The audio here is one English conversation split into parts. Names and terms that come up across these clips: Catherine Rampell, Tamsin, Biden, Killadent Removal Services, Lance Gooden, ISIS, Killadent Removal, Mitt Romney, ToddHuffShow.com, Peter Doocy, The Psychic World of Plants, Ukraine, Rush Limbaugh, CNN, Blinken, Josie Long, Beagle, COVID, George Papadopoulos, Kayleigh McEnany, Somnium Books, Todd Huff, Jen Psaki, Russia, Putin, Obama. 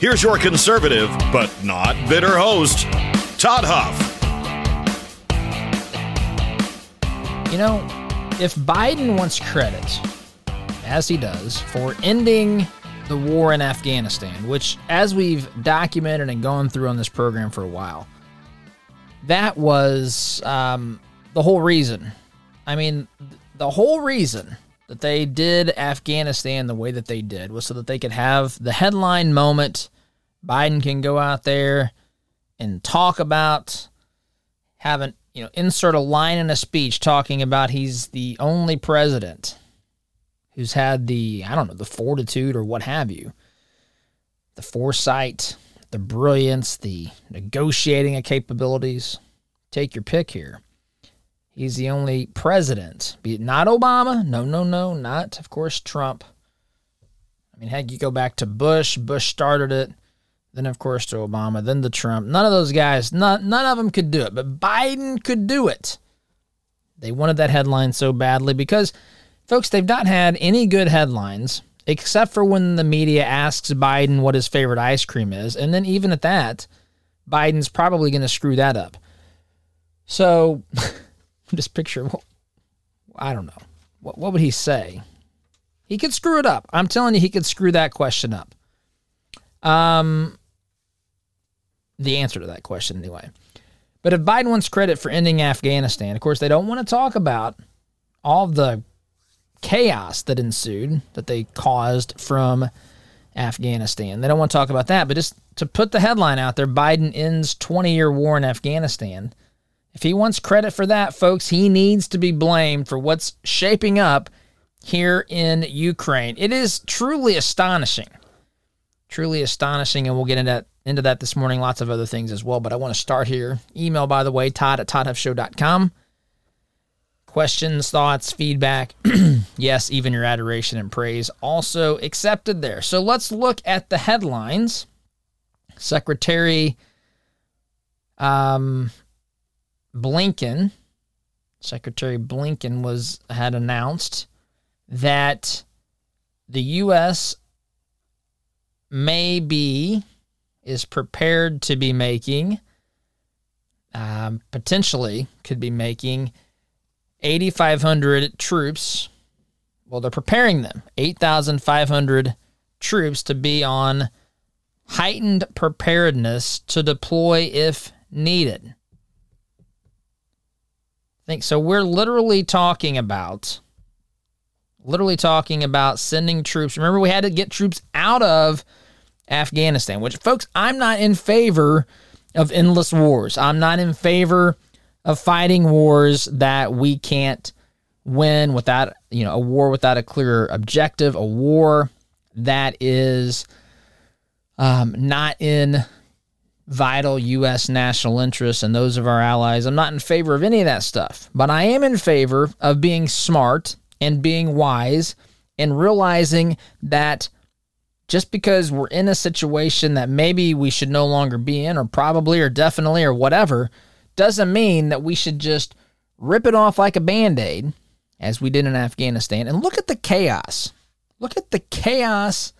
Here's your conservative, but not bitter host, Todd Huff. You know, if Biden wants credit, as he does, for ending the war in Afghanistan, which, as we've documented and gone through on this program for a while, that was the whole reason. I mean, the whole reason that they did Afghanistan the way that they did was so that they could have the headline moment. Biden can go out there and talk about having, you know, insert a line in a speech talking about he's the only president who's had the, I don't know, the fortitude or what have you, the foresight, the brilliance, the negotiating of capabilities. Take your pick here. He's the only president, be it not Obama, no, not, of course, Trump. I mean, heck, you go back to Bush. Bush started it. Then, of course, to Obama, then to Trump. None of those guys, none of them could do it, but Biden could do it. They wanted that headline so badly because, folks, they've not had any good headlines except for when the media asks Biden what his favorite ice cream is, and then even at that, Biden's probably going to screw that up. So just picture, I don't know. What would he say? He could screw it up. I'm telling you, he could screw that question up. The answer to that question, anyway. But if Biden wants credit for ending Afghanistan, of course, they don't want to talk about all the chaos that ensued, that they caused from Afghanistan. They don't want to talk about that. But just to put the headline out there, Biden ends 20-year war in Afghanistan. If he wants credit for that, folks, he needs to be blamed for what's shaping up here in Ukraine. It is truly astonishing. Truly astonishing, and we'll get into that this morning. Lots of other things as well, but I want to start here. Email, by the way, Todd at ToddHuffShow.com. Questions, thoughts, feedback. Yes, even your adoration and praise also accepted there. So let's look at the headlines. Secretary Blinken. Secretary Blinken had announced that the U.S. is prepared to be making, potentially could be making 8,500 troops. Well, they're preparing them, 8,500 troops to be on heightened preparedness to deploy if needed. So we're literally talking about sending troops. Remember, we had to get troops out of Afghanistan, which, folks, I'm not in favor of endless wars. I'm not in favor of fighting wars that we can't win without, you know, a war without a clear objective, a war that is not in vital U.S. national interests and those of our allies. I'm not in favor of any of that stuff, but I am in favor of being smart and being wise and realizing that just because we're in a situation that maybe we should no longer be in, or probably, or definitely, or whatever, doesn't mean that we should just rip it off like a Band-Aid, as we did in Afghanistan. And look at the chaos. Look at the chaos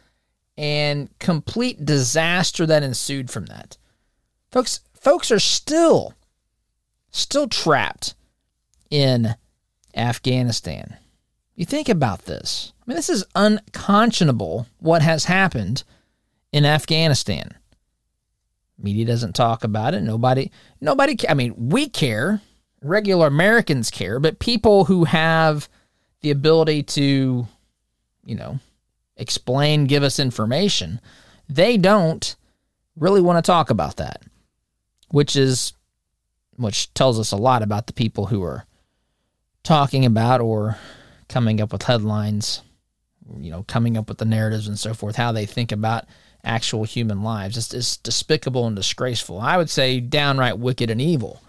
and complete disaster that ensued from that. Folks are still trapped in Afghanistan. You think about this. I mean, this is unconscionable what has happened in Afghanistan. Media doesn't talk about it. Nobody. I mean, we care. Regular Americans care, but people who have the ability to, you know, explain, give us information, they don't really want to talk about that, which tells us a lot about the people who are talking about or coming up with headlines, you know, coming up with the narratives and so forth, how they think about actual human lives. It's despicable and disgraceful. I would say downright wicked and evil.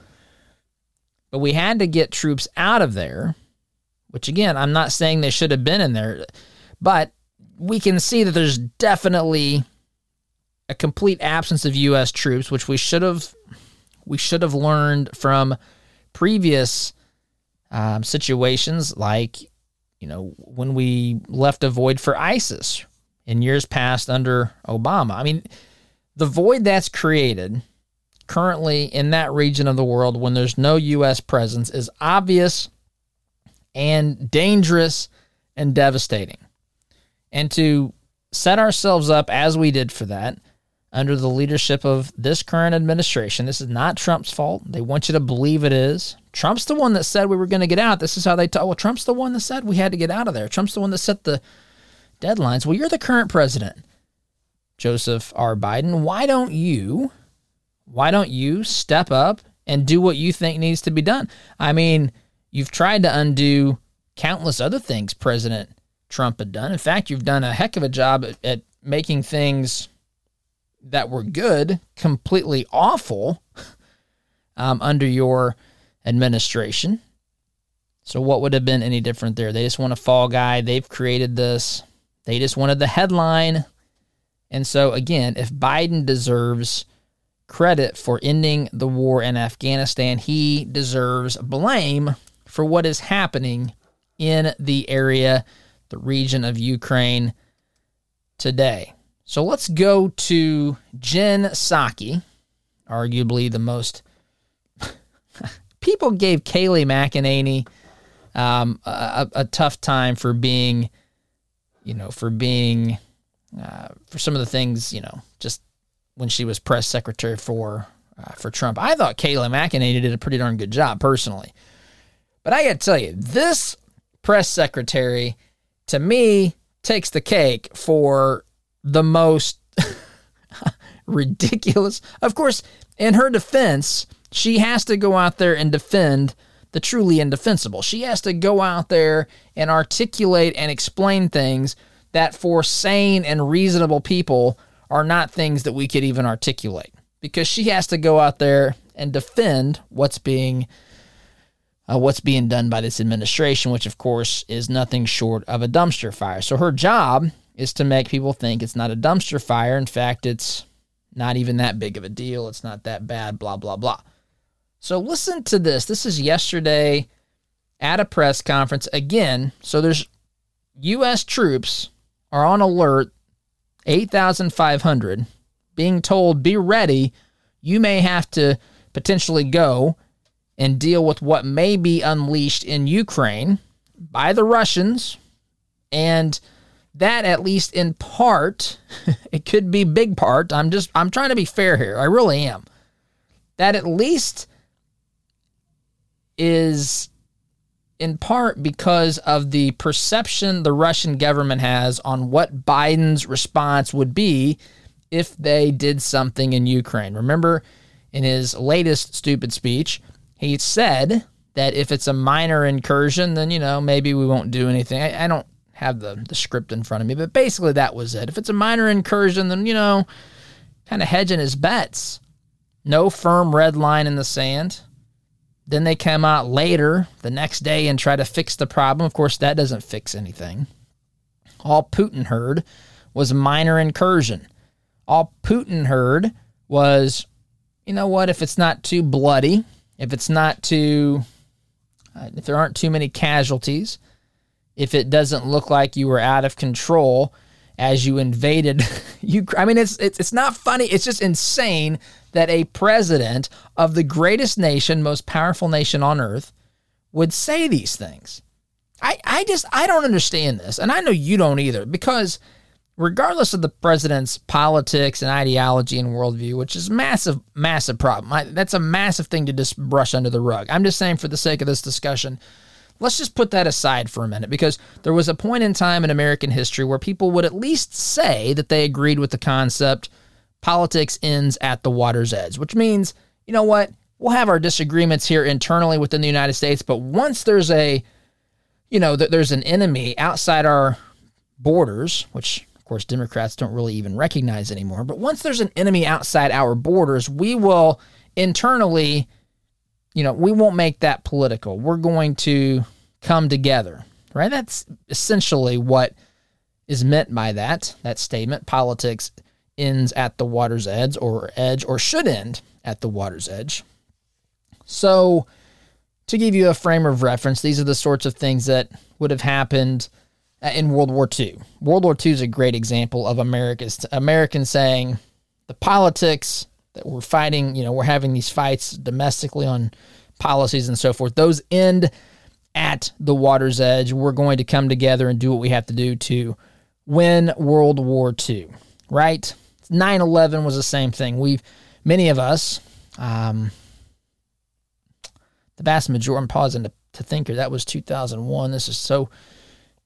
But we had to get troops out of there, which, again, I'm not saying they should have been in there, but we can see that there's definitely a complete absence of U.S. troops, which we should have learned from previous situations, like, you know, when we left a void for ISIS in years past under Obama. I mean, the void that's created currently in that region of the world when there's no U.S. presence is obvious and dangerous and devastating. And to set ourselves up as we did for that under the leadership of this current administration, this is not Trump's fault. They want you to believe it is. Trump's the one that said we were going to get out. This is how they talk. Well, Trump's the one that said we had to get out of there. Trump's the one that set the deadlines. Well, you're the current president, Joseph R. Biden. Why don't you step up and do what you think needs to be done? I mean, you've tried to undo countless other things President Trump had done. In fact, you've done a heck of a job at making things that were good completely awful under your administration. So what would have been any different there? They just want a fall guy. They've created this. They just wanted the headline. And so, again, if Biden deserves credit for ending the war in Afghanistan, he deserves blame for what is happening in the area, the region of Ukraine today. So let's go to Jen Psaki, arguably the most... People gave Kayleigh McEnany a tough time for being, for some of the things, just when she was press secretary for Trump. I thought Kayleigh McEnany did a pretty darn good job personally. But I got to tell you, this press secretary, to me, takes the cake for the most ridiculous. Of course, in her defense, she has to go out there and defend the truly indefensible. She has to go out there and articulate and explain things that for sane and reasonable people are not things that we could even articulate, because she has to go out there and defend what's being done by this administration, which, of course, is nothing short of a dumpster fire. So her job is to make people think it's not a dumpster fire. In fact, it's not even that big of a deal. It's not that bad, blah, blah, blah. So listen to this. This is yesterday at a press conference. Again, so there's U.S. troops are on alert, 8,500, being told, be ready. You may have to potentially go and deal with what may be unleashed in Ukraine by the Russians, and that, at least in part, it could be big part. I'm trying to be fair here. I really am. That at least is in part because of the perception the Russian government has on what Biden's response would be if they did something in Ukraine. Remember, in his latest stupid speech, he said that if it's a minor incursion, then, maybe we won't do anything. I don't have the script in front of me, but basically that was it. If it's a minor incursion, then, kind of hedging his bets. No firm red line in the sand. Then they come out later the next day and try to fix the problem. Of course, that doesn't fix anything. All Putin heard was minor incursion. All Putin heard was, you know what, if it's not too bloody, if there aren't too many casualties, if it doesn't look like you were out of control as you invaded Ukraine. I mean, it's not funny. It's just insane that a president of the greatest nation, most powerful nation on earth, would say these things. I don't understand this, and I know you don't either, because regardless of the president's politics and ideology and worldview, which is massive, massive problem. That's a massive thing to just brush under the rug. I'm just saying, for the sake of this discussion, let's just put that aside for a minute, because there was a point in time in American history where people would at least say that they agreed with the concept politics ends at the water's edge, which means, you know what, we'll have our disagreements here internally within the United States, but once there's there's an enemy outside our borders, which, of course, Democrats don't really even recognize anymore. But once there's an enemy outside our borders, we will internally, you know, we won't make that political. We're going to come together, right? That's essentially what is meant by that statement. Politics ends at the water's edge, or should end at the water's edge. So to give you a frame of reference, these are the sorts of things that would have happened in World War II. World War II is a great example of Americans saying the politics that we're fighting, you know, we're having these fights domestically on policies and so forth, those end at the water's edge. We're going to come together and do what we have to do to win World War II, right? 9/11 was the same thing. Many of us, the vast majority, I'm pausing to think here, that was 2001. This is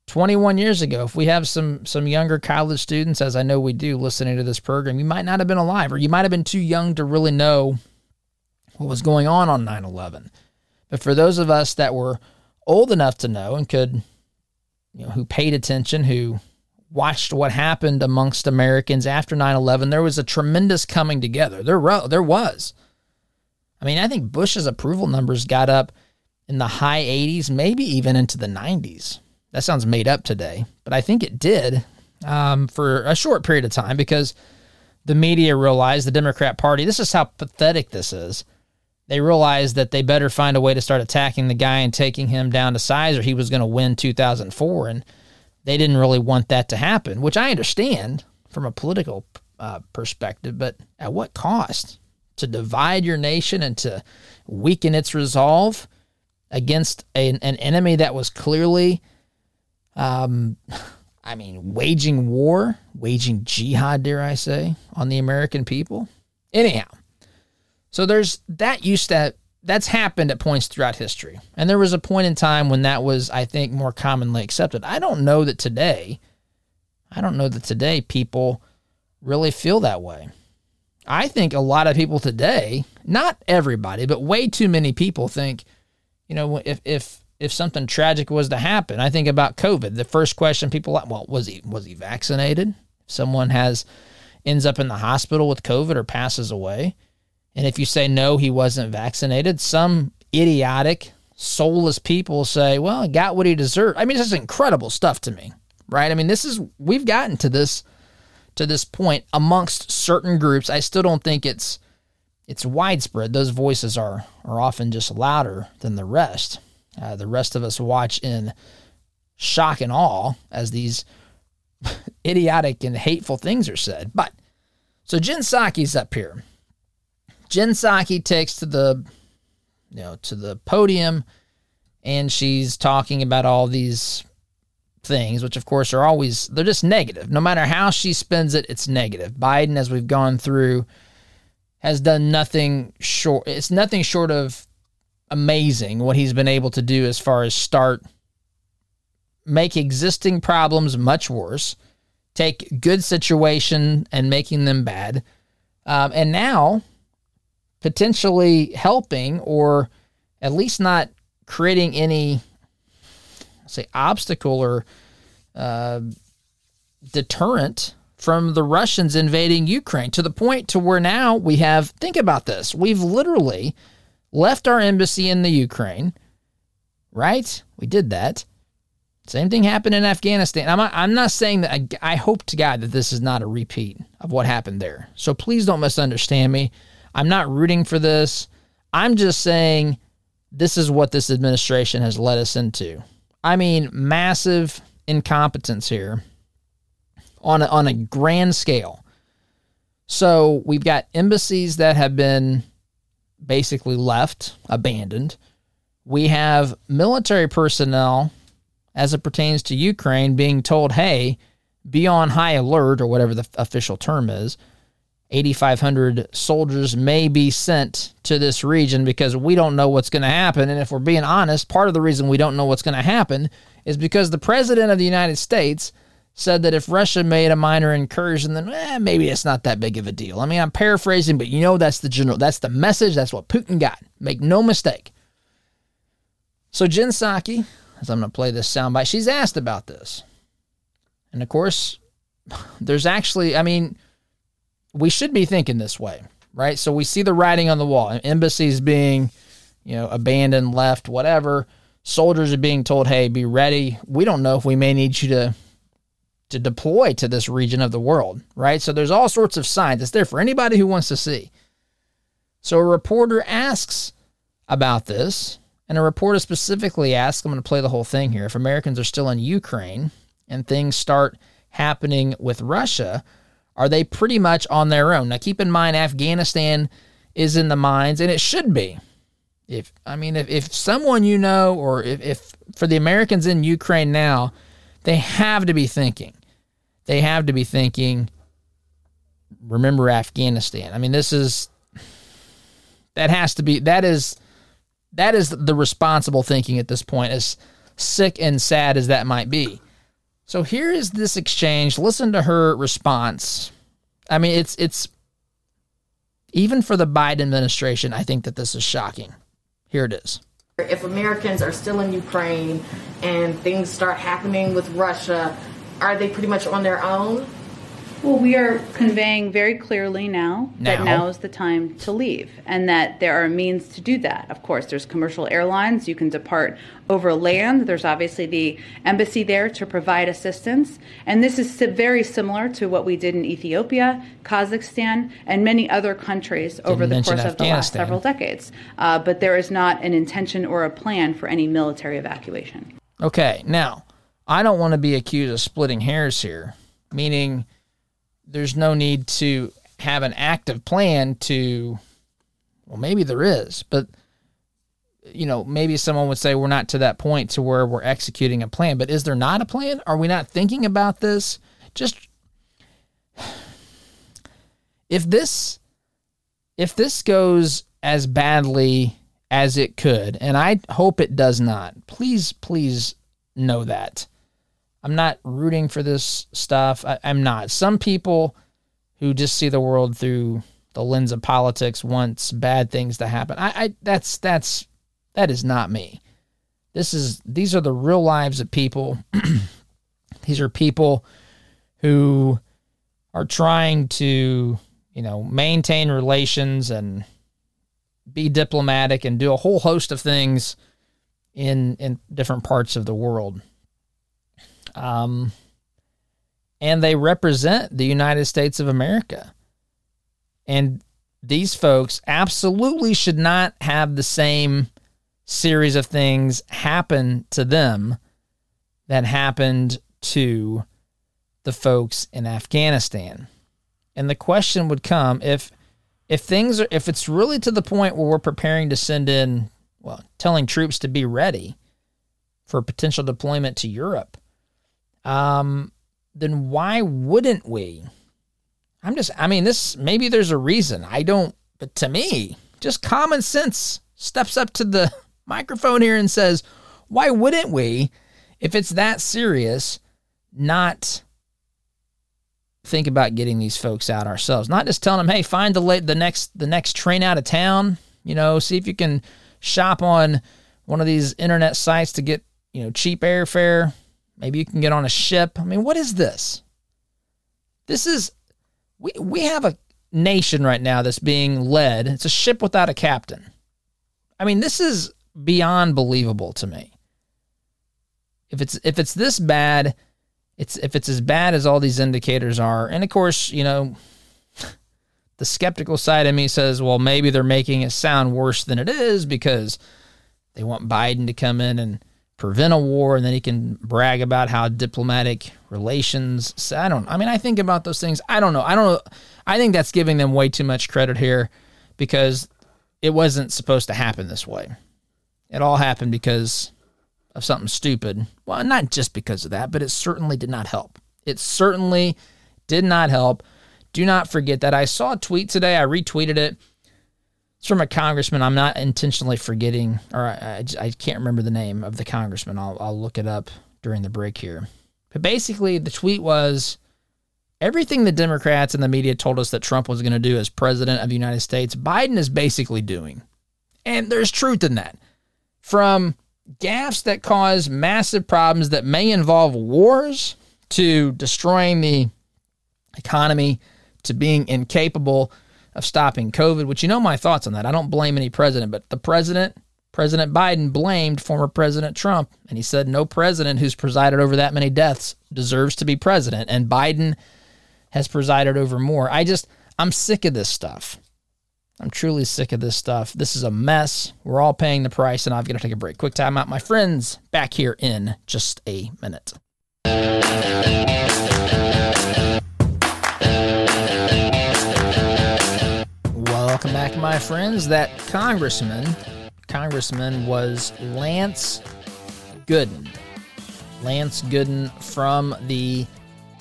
21 years ago. If we have some younger college students, as I know we do, listening to this program, you might not have been alive, or you might have been too young to really know what was going on 9/11. But for those of us that were old enough to know and could, you know, who paid attention, who watched what happened amongst Americans after 9/11, there was a tremendous coming together. There was. I mean, I think Bush's approval numbers got up in the high 80s, maybe even into the 90s. That sounds made up today, but I think it did for a short period of time, because the media realized, the Democrat Party, this is how pathetic this is. They realized that they better find a way to start attacking the guy and taking him down to size, or he was going to win 2004, and they didn't really want that to happen, which I understand from a political perspective, but at what cost? To divide your nation and to weaken its resolve against an enemy that was clearly waging war, waging jihad, dare I say, on the American people. Anyhow, so there's that that's happened at points throughout history. And there was a point in time when that was, I think, more commonly accepted. I don't know that today people really feel that way. I think a lot of people today, not everybody, but way too many people think, you know, if something tragic was to happen, I think about COVID. The first question people like, well, was he vaccinated? If someone ends up in the hospital with COVID or passes away, and if you say no, he wasn't vaccinated, some idiotic, soulless people say, well, he got what he deserved. I mean, this is incredible stuff to me, right? I mean, we've gotten to this point amongst certain groups. I still don't think it's widespread. Those voices are often just louder than the rest. The rest of us watch in shock and awe as these idiotic and hateful things are said. But so Jen Psaki's up here. Jen Psaki takes to the podium, and she's talking about all these things, which of course are always, they're just negative. No matter how she spends it, it's negative. Biden, as we've gone through, has done nothing short. It's nothing short of amazing what he's been able to do as far as make existing problems much worse, take good situation and making them bad, and now potentially helping, or at least not creating any, obstacle or deterrent from the Russians invading Ukraine, to the point to where now we have, think about this, we've literally left our embassy in the Ukraine, right? We did that. Same thing happened in Afghanistan. I'm not saying that, I hope to God that this is not a repeat of what happened there. So please don't misunderstand me. I'm not rooting for this. I'm just saying this is what this administration has led us into. I mean, massive incompetence here on a grand scale. So we've got embassies that have been basically left, abandoned. We have military personnel, as it pertains to Ukraine, being told, hey, be on high alert, or whatever the official term is. 8,500 soldiers may be sent to this region because we don't know what's going to happen. And if we're being honest, part of the reason we don't know what's going to happen is because the president of the United States said that if Russia made a minor incursion, then maybe it's not that big of a deal. I mean, I'm paraphrasing, but you know that's the message. That's what Putin got. Make no mistake. So Jen Psaki, as I'm going to play this soundbite, she's asked about this. And of course, there's actually, I mean, we should be thinking this way, right? So we see the writing on the wall. Embassies being, you know, abandoned, left, whatever. Soldiers are being told, hey, be ready. We don't know if we may need you to deploy to this region of the world, right? So there's all sorts of signs. It's there for anybody who wants to see. So a reporter asks about this, and a reporter specifically asks, I'm going to play the whole thing here, if Americans are still in Ukraine and things start happening with Russia, are they pretty much on their own? Now, keep in mind, Afghanistan is in the mines, and it should be. If someone you know, or if for the Americans in Ukraine now, they have to be thinking. They have to be thinking, remember Afghanistan. I mean, that is the responsible thinking at this point, as sick and sad as that might be. So here is this exchange. Listen to her response. I mean, it's even for the Biden administration, I think that this is shocking. Here it is. If Americans are still in Ukraine and things start happening with Russia, are they pretty much on their own? Well, we are conveying very clearly now that now is the time to leave and that there are means to do that. Of course, there's commercial airlines. You can depart over land. There's obviously the embassy there to provide assistance. And this is very similar to what we did in Ethiopia, Kazakhstan, and many other countries over the course of the last several decades. But there is not an intention or a plan for any military evacuation. Okay, now, I don't want to be accused of splitting hairs here, meaning there's no need to have an active plan to, well, maybe there is, but, you know, maybe someone would say we're not to that point to where we're executing a plan, but is there not a plan? Are we not thinking about this? If this goes as badly as it could, and I hope it does not, please know that. I'm not rooting for this stuff. I'm not. Some people who just see the world through the lens of politics wants bad things to happen. That is not me. These are the real lives of people. These are people who are trying to, you know, maintain relations and be diplomatic and do a whole host of things in different parts of the world. And they represent the United States of America. And these folks absolutely should not have the same series of things happen to them that happened to the folks in Afghanistan. And the question would come, if it's really to the point where we're preparing to send in, well, telling troops to be ready for potential deployment to Europe, then why wouldn't we? Maybe there's a reason. But to me, just common sense steps up to the microphone here and says, why wouldn't we, if it's that serious, not think about getting these folks out ourselves? Not just telling them, hey, find the next train out of town, you know, see if you can shop on one of these internet sites to get, you know, cheap airfare. Maybe you can get on a ship. I mean, what is this? We have a nation right now that's being led. It's a ship without a captain. I mean, this is beyond believable to me. If it's this bad, if it's as bad as all these indicators are, and of course, you know, the skeptical side of me says, well, maybe they're making it sound worse than it is because they want Biden to come in and prevent a war, and then he can brag about how diplomatic relations. I think about those things. I don't know. I think that's giving them way too much credit here because it wasn't supposed to happen this way. It all happened because of something stupid. Well, not just because of that, but it certainly did not help. It certainly did not help. Do not forget that. I saw a tweet today. I retweeted it. It's from a congressman. I'm not intentionally forgetting, or I can't remember the name of the congressman. I'll look it up during the break here. But basically, the tweet was, everything the Democrats and the media told us that Trump was going to do as president of the United States, Biden is basically doing. And there's truth in that. From gaffes that cause massive problems that may involve wars to destroying the economy to being incapable of stopping COVID, which you know my thoughts on that. I don't blame any president, but the president, President Biden, blamed former President Trump, and he said no president who's presided over that many deaths deserves to be president, and Biden has presided over more. I'm sick of this stuff. I'm truly sick of this stuff. This is a mess. We're all paying the price, and I've got to take a break. Quick time out, my friends. Back here in just a minute. Welcome back, my friends. That congressman was Lance Gooden. Lance Gooden from the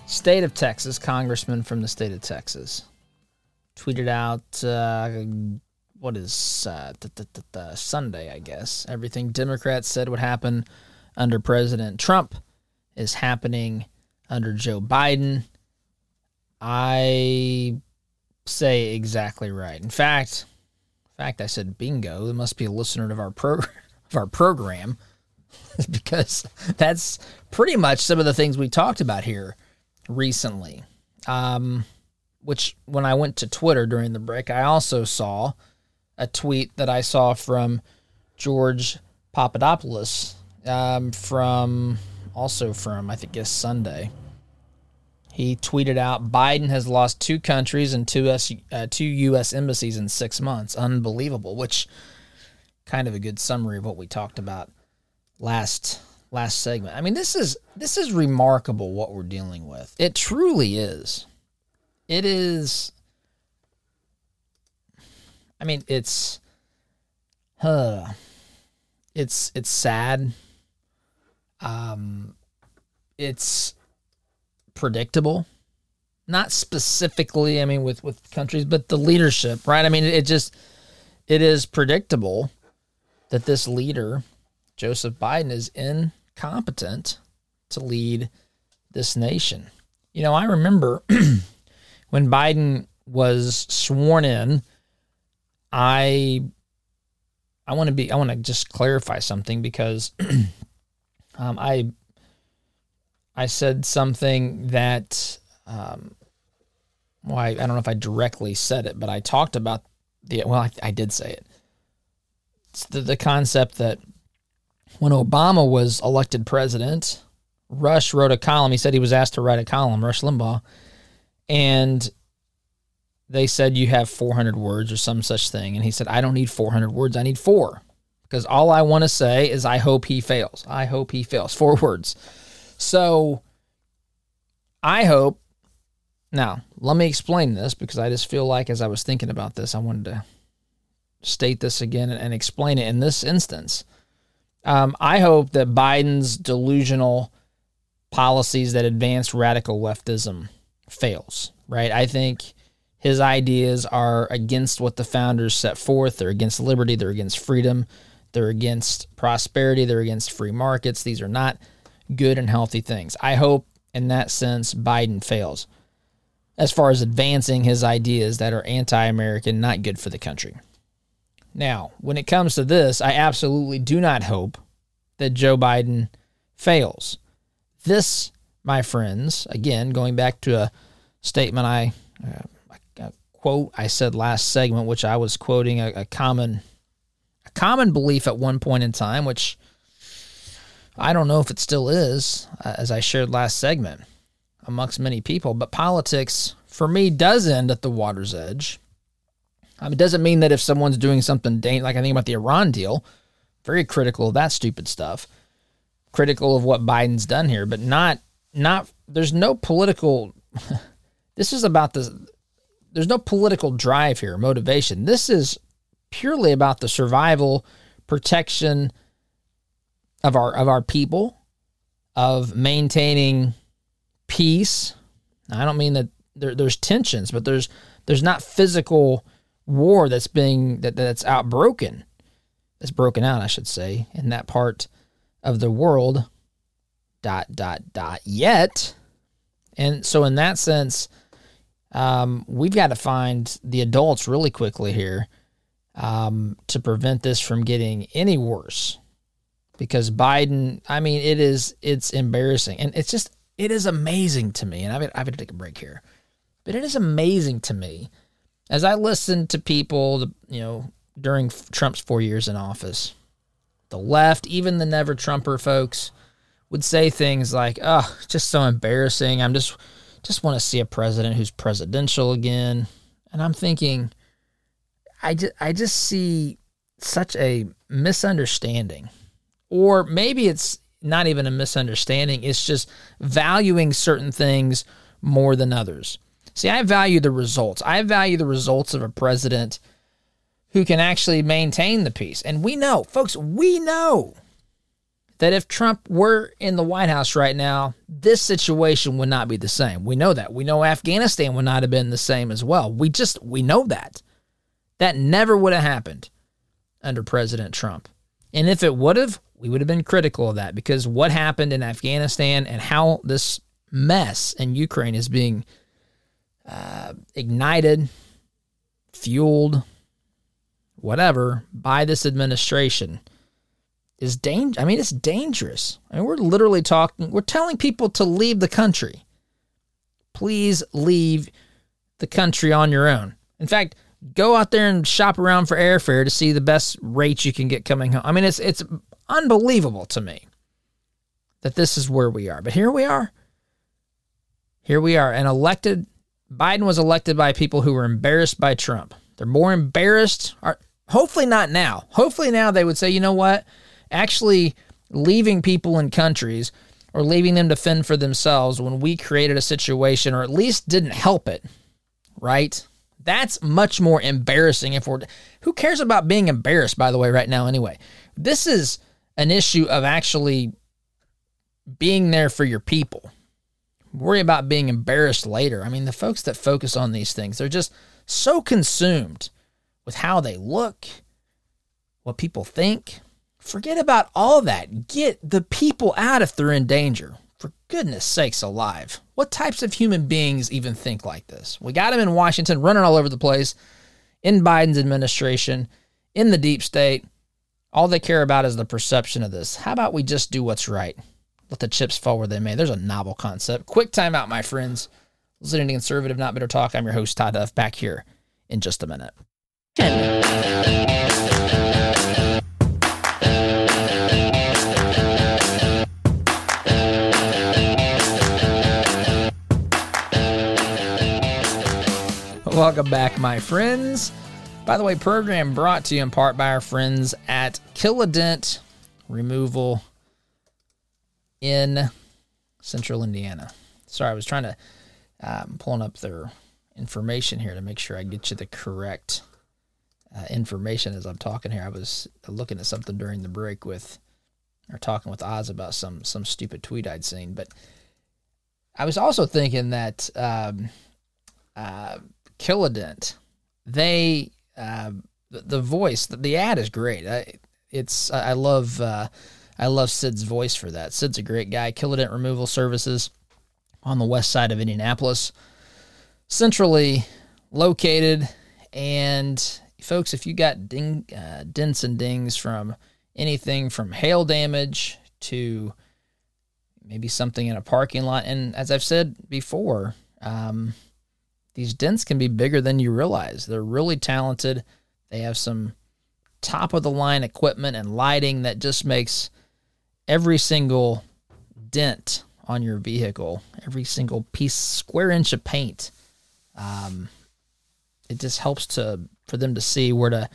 state of Texas, congressman from the state of Texas. Tweeted out, Sunday, I guess. Everything Democrats said would happen under President Trump is happening under Joe Biden. I say exactly right. In fact, I said bingo. There must be a listener of our program because that's pretty much some of the things we talked about here recently. Which when I went to Twitter during the break, I also saw a tweet that I saw from George Papadopoulos from I think it's Sunday. He tweeted out, Biden has lost 2 countries and two U.S. embassies in 6 months. Unbelievable, which kind of a good summary of what we talked about last segment. I mean, this is remarkable what we're dealing with. It truly is. It is, I mean, it's sad. It's predictable, not specifically, I mean, with countries, but the leadership, right? I mean, it is predictable that this leader, Joseph Biden, is incompetent to lead this nation. You know, I remember when Biden was sworn in, I want to just clarify something because I said something that I don't know if I directly said it, but I talked about I did say it. It's the concept that when Obama was elected president, Rush wrote a column. He said he was asked to write a column, Rush Limbaugh. And they said, you have 400 words or some such thing. And he said, I don't need 400 words. I need 4 because all I want to say is I hope he fails. 4 words. So I hope. Now, let me explain this because I just feel like as I was thinking about this, I wanted to state this again and explain it in this instance. I hope that Biden's delusional policies that advance radical leftism fails, right? I think his ideas are against what the founders set forth. They're against liberty. They're against freedom. They're against prosperity. They're against free markets. These are not good and healthy things. I hope in that sense Biden fails as far as advancing his ideas that are anti-American, not good for the country. Now, when it comes to this, I absolutely do not hope that Joe Biden fails. This, my friends, again, going back to a statement I said last segment, which I was quoting a common belief at one point in time, which I don't know if it still is, as I shared last segment, amongst many people. But politics, for me, does end at the water's edge. It doesn't mean that if someone's doing something dangerous, like I think about the Iran deal, very critical of that stupid stuff, critical of what Biden's done here, but not there's no political there's no political drive here, motivation. This is purely about the survival, protection of our people, of maintaining peace. Now, I don't mean that there's tensions, but there's not physical war that's broken out, I should say, in that part of the world, yet. And so in that sense, we've got to find the adults really quickly here to prevent this from getting any worse. Because Biden, I mean, it's embarrassing. And it is amazing to me. And I've got to take a break here. But it is amazing to me, as I listen to people, you know, during Trump's 4 years in office, the left, even the never Trumper folks, would say things like, oh, just so embarrassing. I'm just want to see a president who's presidential again. And I'm thinking, I just see such a misunderstanding. Or maybe it's not even a misunderstanding. It's just valuing certain things more than others. See, I value the results. I value the results of a president who can actually maintain the peace. And we know, folks, we know that if Trump were in the White House right now, this situation would not be the same. We know that. We know Afghanistan would not have been the same as well. We know that. That never would have happened under President Trump. And if it would have, we would have been critical of that, because what happened in Afghanistan and how this mess in Ukraine is being ignited, fueled, whatever, by this administration is dangerous. I mean, it's dangerous. I mean, we're literally we're telling people to leave the country. Please leave the country on your own. In fact, go out there and shop around for airfare to see the best rates you can get coming home. I mean, it's unbelievable to me that this is where we are. But here we are. Here we are. Biden was elected by people who were embarrassed by Trump. They're more embarrassed. Hopefully not now. Hopefully now they would say, you know what? Actually leaving people in countries or leaving them to fend for themselves when we created a situation, or at least didn't help it, right? That's much more embarrassing. Who cares about being embarrassed, by the way, right now anyway? This is an issue of actually being there for your people. Worry about being embarrassed later. I mean, the folks that focus on these things, they're just so consumed with how they look, what people think. Forget about all that. Get the people out if they're in danger. For goodness sakes alive. What types of human beings even think like this? We got him in Washington running all over the place, in Biden's administration, in the deep state. All they care about is the perception of this. How about we just do what's right? Let the chips fall where they may. There's a novel concept. Quick timeout, my friends. Listening to Conservative Not Bitter Talk. I'm your host, Todd Huff, back here in just a minute. Welcome back, my friends. By the way, program brought to you in part by our friends at Killadent Removal in Central Indiana. Sorry, I was trying to pulling up their information here to make sure I get you the correct information as I'm talking here. I was looking at something during the break talking with Oz about some stupid tweet I'd seen, but I was also thinking that Killadent, they the voice, the ad is great. I love Sid's voice for that. Sid's a great guy. Killadent Removal Services on the west side of Indianapolis, centrally located. And folks, if you got dents and dings from anything from hail damage to maybe something in a parking lot, and as I've said before, these dents can be bigger than you realize. They're really talented. They have some top-of-the-line equipment and lighting that just makes every single dent on your vehicle, every single piece, square inch of paint, it just helps for them to see where to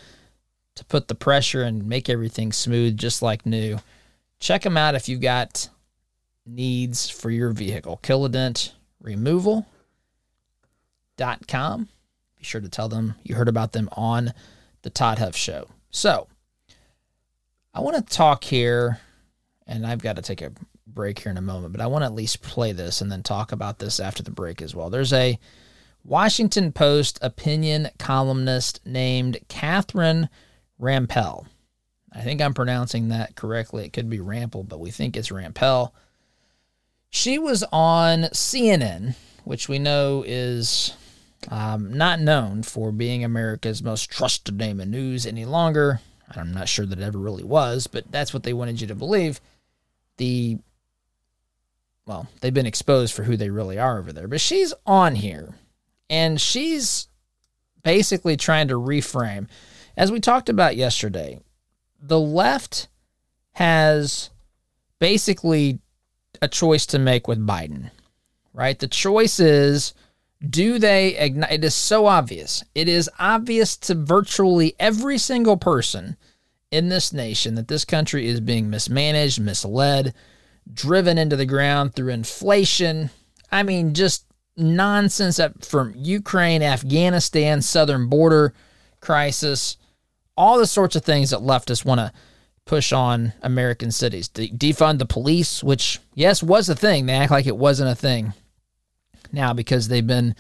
put the pressure and make everything smooth, just like new. Check them out if you've got needs for your vehicle. KilladentRemoval.com. Be sure to tell them you heard about them on the Todd Huff Show. So I want to talk here, and I've got to take a break here in a moment, but I want to at least play this and then talk about this after the break as well. There's a Washington Post opinion columnist named Catherine Rampell. I think I'm pronouncing that correctly. It could be Rampell, but we think it's Rampell. She was on CNN, which we know is not known for being America's most trusted name in news any longer. I'm not sure that it ever really was, but that's what they wanted you to believe. They've been exposed for who they really are over there. But she's on here, And she's basically trying to reframe. As we talked about yesterday, the left has basically a choice to make with Biden, right? The choice is, do they ignite? It is so obvious. It is obvious to virtually every single person in this nation that this country is being mismanaged, misled, driven into the ground through inflation. I mean, just nonsense from Ukraine, Afghanistan, southern border crisis, all the sorts of things that leftists want to push on American cities. Defund the police, which, yes, was a thing. They act like it wasn't a thing now because they've been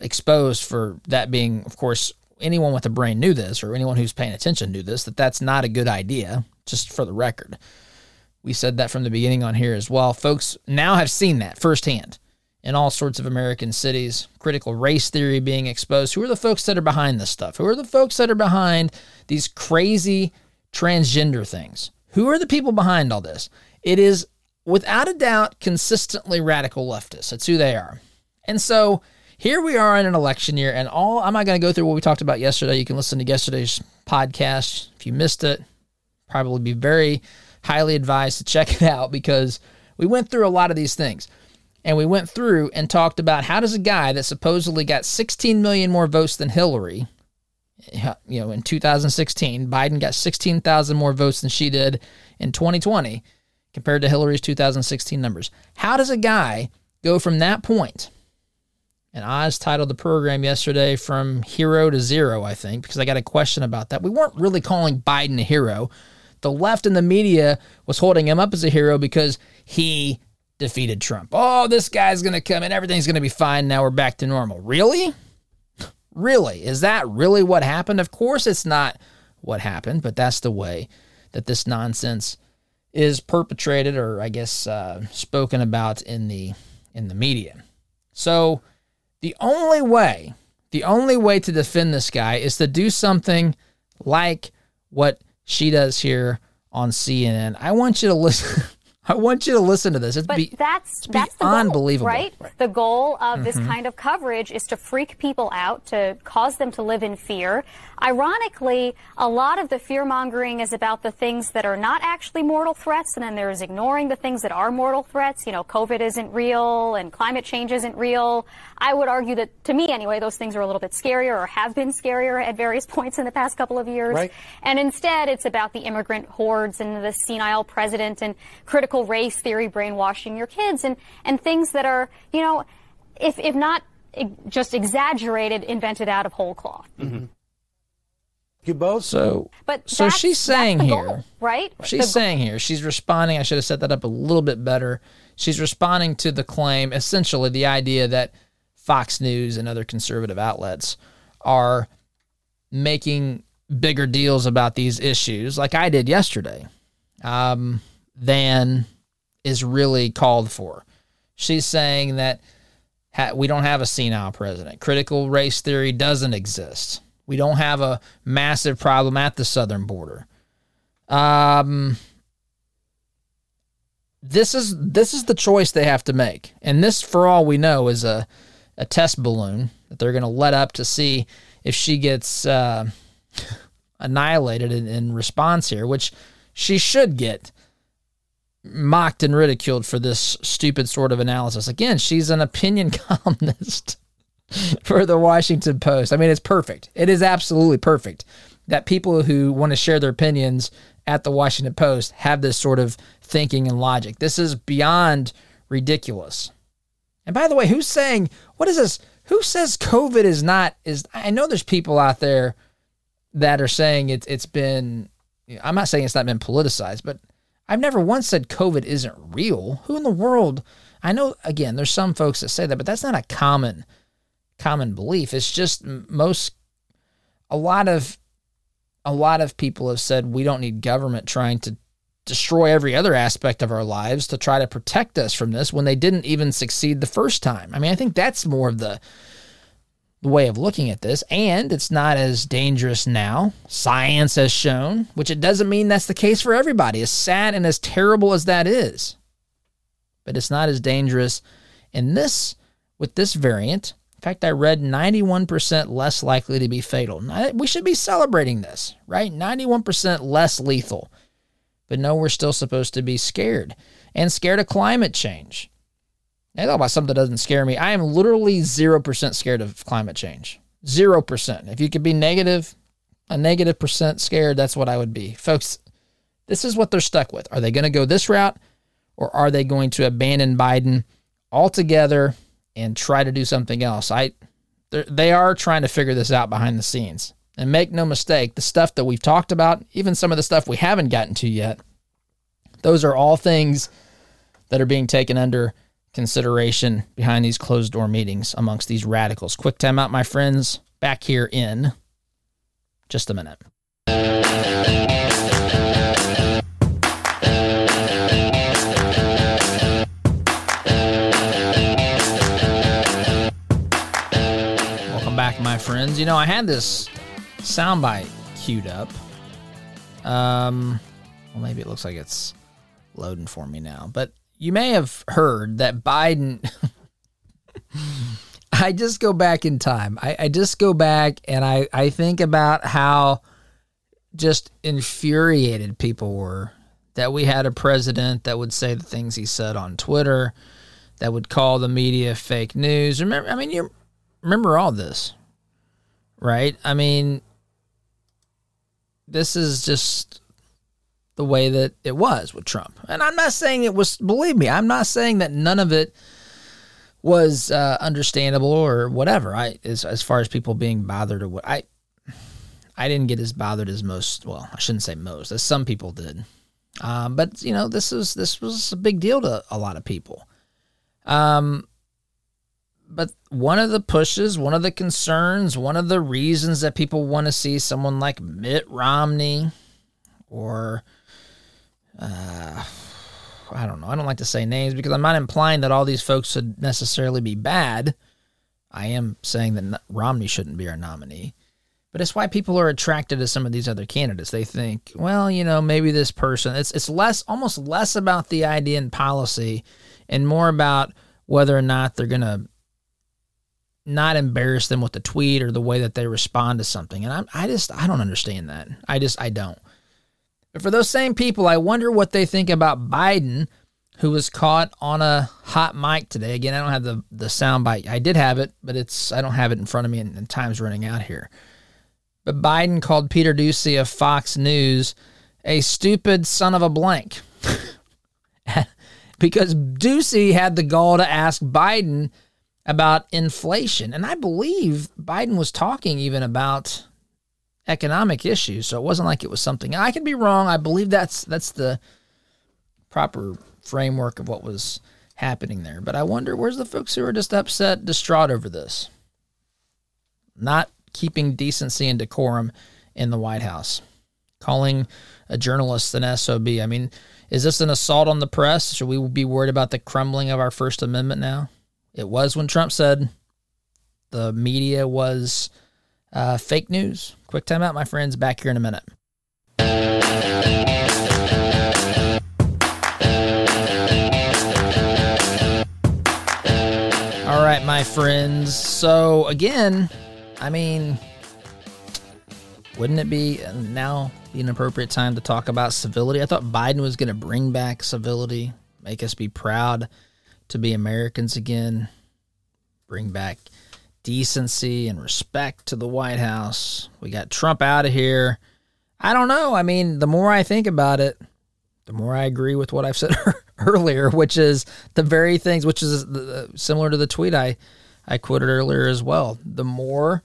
exposed for that being, of course, anyone with a brain knew this, or anyone who's paying attention knew this, that that's not a good idea, just for the record. We said that from the beginning on here as well. Folks now have seen that firsthand in all sorts of American cities, critical race theory being exposed. Who are the folks that are behind this stuff? Who are the folks that are behind these crazy transgender things? Who are the people behind all this? It is, without a doubt, consistently radical leftists. That's who they are. And so here we are in an election year, and I'm not going to go through what we talked about yesterday. You can listen to yesterday's podcast. If you missed it, probably be very highly advised to check it out, because we went through a lot of these things. And we went through and talked about, how does a guy that supposedly got 16 million more votes than Hillary, you know, in 2016, Biden got 16,000 more votes than she did in 2020 compared to Hillary's 2016 numbers. How does a guy go from that point? And Oz titled the program yesterday From Hero to Zero, I think, because I got a question about that. We weren't really calling Biden a hero. The left and the media was holding him up as a hero because he defeated Trump. Oh, this guy's going to come in, everything's going to be fine, now we're back to normal. Really? Really? Is that really what happened? Of course it's not what happened, but that's the way that this nonsense is perpetrated, or I guess spoken about in the media. So the only way to defend this guy is to do something like what she does here on CNN. I want you to listen to this. That's the unbelievable, goal, right? The goal of this kind of coverage is to freak people out, to cause them to live in fear. Ironically, a lot of the fear-mongering is about the things that are not actually mortal threats, and then there's ignoring the things that are mortal threats. You know, COVID isn't real, and climate change isn't real. I would argue that, to me anyway, those things are a little bit scarier, or have been scarier at various points in the past couple of years. Right. And instead, it's about the immigrant hordes and the senile president and critical race theory brainwashing your kids, and things that are, you know, if not just exaggerated, invented out of whole cloth. Mm-hmm. You both. So she's saying here, goal, right? She's saying here, she's responding. I should have set that up a little bit better. She's responding to the claim, essentially the idea that Fox News and other conservative outlets are making bigger deals about these issues, like I did yesterday, than is really called for. She's saying that we don't have a senile president. Critical race theory doesn't exist. We don't have a massive problem at the southern border. This is the choice they have to make. And this, for all we know, is a test balloon that they're going to let up to see if she gets annihilated in response here, which she should get mocked and ridiculed for this stupid sort of analysis. Again, she's an opinion columnist for the Washington Post. I mean, it's perfect. It is absolutely perfect that people who want to share their opinions at the Washington Post have this sort of thinking and logic. This is beyond ridiculous. And by the way, who's saying, what is this? Who says COVID is not, is, I know there's people out there that are saying it's been, I'm not saying it's not been politicized, but I've never once said COVID isn't real. Who in the world? I know, again, there's some folks that say that, but that's not a common belief. It's just a lot of people have said we don't need government trying to destroy every other aspect of our lives to try to protect us from this when they didn't even succeed the first time. I mean, I think that's more of the way of looking at this, and it's not as dangerous now. Science has shown, which it doesn't mean that's the case for everybody, as sad and as terrible as that is. But it's not as dangerous. And this, with this variant, In fact, I read 91% less likely to be fatal. We should be celebrating this, right? 91% less lethal. But no, we're still supposed to be scared. And scared of climate change. I thought about something that doesn't scare me. I am literally 0% scared of climate change. 0%. If you could be negative, a negative % scared, that's what I would be. Folks, this is what they're stuck with. Are they going to go this route? Or are they going to abandon Biden altogether and try to do something else? They are trying to figure this out behind the scenes. And make no mistake, the stuff that we've talked about, even some of the stuff we haven't gotten to yet, those are all things that are being taken under consideration behind these closed-door meetings amongst these radicals. Quick time out, my friends. Back here in just a minute. My friends, I had this soundbite queued up. Well, maybe it looks like it's loading for me now, but you may have heard that Biden. I just go back in time. I just go back and I think about how just infuriated people were that we had a president that would say the things he said on Twitter, that would call the media fake news. Remember all this, right? This is just the way that it was with Trump. And I'm not saying it was, believe me, I'm not saying that none of it was understandable or whatever. As far as people being bothered or what, I didn't get as bothered as most, well, I shouldn't say most, as some people did. But, this was a big deal to a lot of people. But one of the pushes, one of the concerns, one of the reasons that people want to see someone like Mitt Romney or, I don't know, I don't like to say names because I'm not implying that all these folks should necessarily be bad. I am saying that Romney shouldn't be our nominee. But it's why people are attracted to some of these other candidates. They think, well, maybe this person, it's less, almost less about the idea and policy and more about whether or not they're going to not embarrass them with the tweet or the way that they respond to something. And I don't understand that. I don't. But for those same people, I wonder what they think about Biden, who was caught on a hot mic today. Again, I don't have the soundbite. I did have it, but I don't have it in front of me and time's running out here. But Biden called Peter Doocy of Fox News a stupid son of a blank because Doocy had the gall to ask Biden about inflation. And I believe Biden was talking even about economic issues, so it wasn't like it was something. I could be wrong. I believe that's the proper framework of what was happening there. But I wonder, where's the folks who are just upset, distraught over this? Not keeping decency and decorum in the White House. Calling a journalist an SOB. Is this an assault on the press? Should we be worried about the crumbling of our First Amendment now? It was when Trump said the media was fake news. Quick time out, my friends. Back here in a minute. All right, my friends. So, again, wouldn't it be now an appropriate time to talk about civility? I thought Biden was going to bring back civility, make us be proud to be Americans again, bring back decency and respect to the White House. We got Trump out of here. I don't know. The more I think about it, the more I agree with what I've said earlier, which is the very things, which is similar to the tweet I quoted earlier as well. The more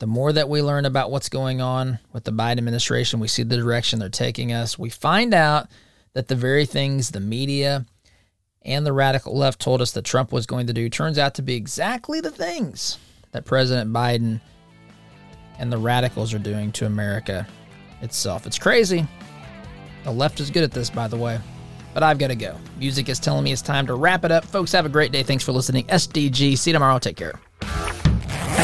that we learn about what's going on with the Biden administration, we see the direction they're taking us. We find out that the very things the media and the radical left told us that Trump was going to do turns out to be exactly the things that President Biden and the radicals are doing to America itself. It's crazy. The left is good at this, by the way. But I've got to go. Music is telling me it's time to wrap it up. Folks, have a great day. Thanks for listening. SDG. See you tomorrow. Take care.